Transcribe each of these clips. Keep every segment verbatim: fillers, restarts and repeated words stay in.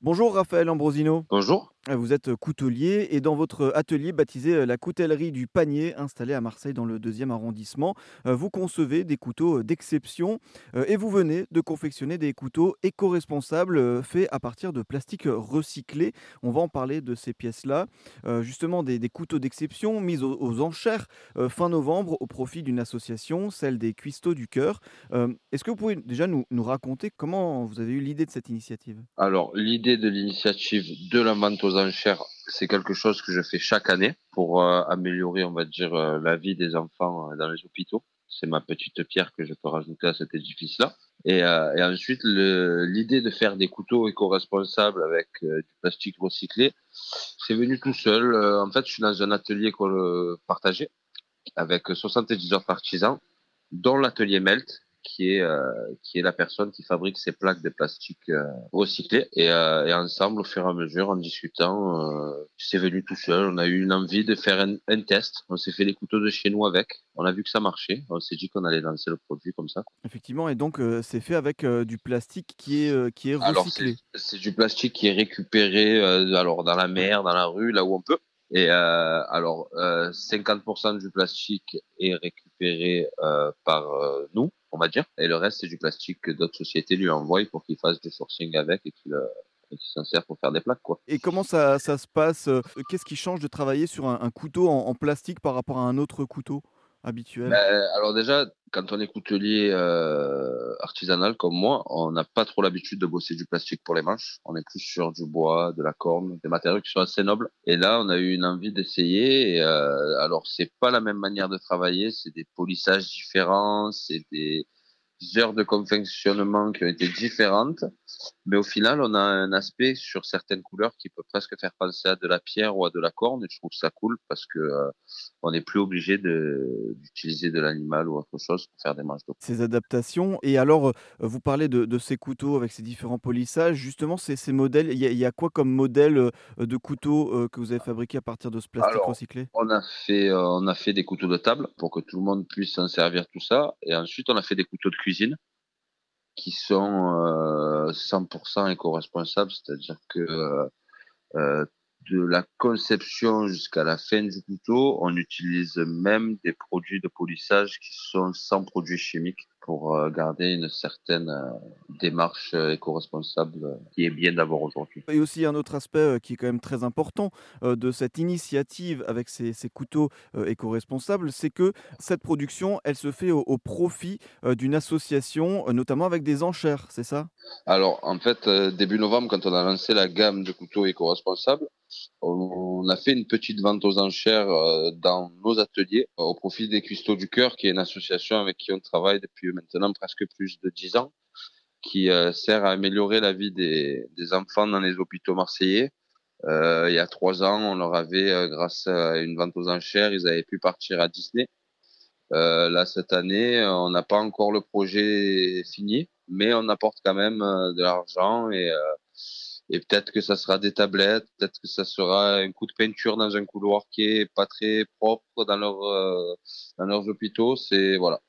Bonjour Raphaël Ambrosino. Bonjour. Vous êtes coutelier et dans votre atelier baptisé la coutellerie du panier, installée à Marseille dans le deuxième arrondissement, vous concevez des couteaux d'exception et vous venez de confectionner des couteaux éco-responsables faits à partir de plastique recyclé. On va en parler de ces pièces-là, justement des, des couteaux d'exception mis aux, aux enchères fin novembre au profit d'une association, celle des Cuistots du Coeur. Est-ce que vous pouvez déjà nous, nous raconter comment vous avez eu l'idée de cette initiative ? Alors l'idée de l'initiative de la vente aux enchères, c'est quelque chose que je fais chaque année pour euh, améliorer, on va dire, euh, la vie des enfants euh, dans les hôpitaux. C'est ma petite pierre que je peux rajouter à cet édifice-là. Et, euh, et ensuite, le, l'idée de faire des couteaux éco-responsables avec euh, du plastique recyclé, c'est venu tout seul. Euh, en fait, je suis dans un atelier qu'on, euh, partagé avec soixante-dix artisans, dont l'atelier Melt, qui est euh, qui est la personne qui fabrique ces plaques de plastique euh, recyclées et, euh, et ensemble au fur et à mesure en discutant euh, c'est venu tout seul. On a eu une envie de faire un, un test, on s'est fait les couteaux de chez nous avec, on a vu que ça marchait, on s'est dit qu'on allait lancer le produit comme ça. Effectivement, et donc euh, c'est fait avec euh, du plastique qui est euh, qui est recyclé. Alors c'est, c'est du plastique qui est récupéré euh, alors dans la mer, dans la rue, là où on peut. Et euh, alors euh, cinquante pour cent du plastique est récupéré euh, par euh, nous, on va dire, et le reste c'est du plastique que d'autres sociétés lui envoient pour qu'il fasse du sourcing avec et qu'il, euh, qu'il s'en sert pour faire des plaques, quoi. Et comment ça, ça se passe ? Qu'est-ce qui change de travailler sur un, un couteau en, en plastique par rapport à un autre couteau habituel ? Ben, alors déjà, quand on est coutelier euh, artisanal comme moi, on n'a pas trop l'habitude de bosser du plastique pour les manches. On est plus sur du bois, de la corne, des matériaux qui sont assez nobles. Et là, on a eu une envie d'essayer. Et, euh, alors, c'est pas la même manière de travailler. C'est des polissages différents, c'est des heures de confectionnement qui ont été différentes. Mais au final, on a un aspect sur certaines couleurs qui peut presque faire penser à de la pierre ou à de la corne. Et je trouve ça cool parce que euh, on n'est plus obligé de, d'utiliser de l'animal ou autre chose pour faire des manches d'eau. Ces adaptations. Et alors, vous parlez de, de ces couteaux avec ces différents polissages. Justement, ces, ces modèles, il y, y a quoi comme modèle de couteau que vous avez fabriqué à partir de ce plastique alors, recyclé ? On a fait, euh, on a fait des couteaux de table pour que tout le monde puisse s'en servir, tout ça. Et ensuite, on a fait des couteaux de cuisine qui sont euh, cent pour cent éco-responsables, c'est-à-dire que euh, de la conception jusqu'à la fin du couteau, on utilise même des produits de polissage qui sont sans produits chimiques pour euh, garder une certaine euh, démarche éco-responsable euh, qui est bien d'avoir aujourd'hui. Et aussi un autre aspect euh, qui est quand même très important euh, de cette initiative avec ces, ces couteaux euh, éco-responsables, c'est que cette production, elle se fait au, au profit euh, d'une association, euh, notamment avec des enchères, c'est ça ? Alors en fait, euh, début novembre, quand on a lancé la gamme de couteaux éco-responsables, on, on a fait une petite vente aux enchères euh, dans nos ateliers euh, au profit des Cuistots du Coeur, qui est une association avec qui on travaille depuis maintenant presque plus de dix ans, qui euh, sert à améliorer la vie des, des enfants dans les hôpitaux marseillais. Euh, il y a trois ans, on leur avait, euh, grâce à une vente aux enchères, ils avaient pu partir à Disney. Euh, là, cette année, on n'a pas encore le projet fini, mais on apporte quand même euh, de l'argent et, euh, et peut-être que ça sera des tablettes, peut-être que ça sera un coup de peinture dans un couloir qui est pas très propre dans, leur, euh, dans leurs hôpitaux. C'est, voilà.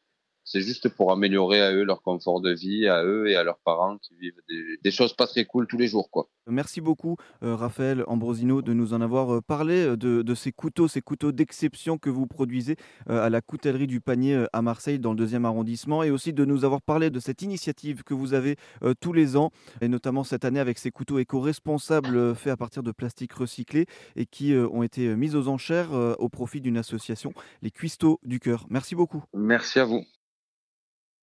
C'est juste pour améliorer à eux leur confort de vie, à eux et à leurs parents qui vivent des, des choses pas très cool tous les jours, quoi. Merci beaucoup euh, Raphaël Ambrosino de nous en avoir parlé, de, de ces couteaux, ces couteaux d'exception que vous produisez euh, à la coutellerie du panier euh, à Marseille dans le deuxième arrondissement, et aussi de nous avoir parlé de cette initiative que vous avez euh, tous les ans, et notamment cette année avec ces couteaux éco-responsables euh, faits à partir de plastique recyclé et qui euh, ont été mis aux enchères euh, au profit d'une association, les Cuistots du Coeur. Merci beaucoup. Merci à vous.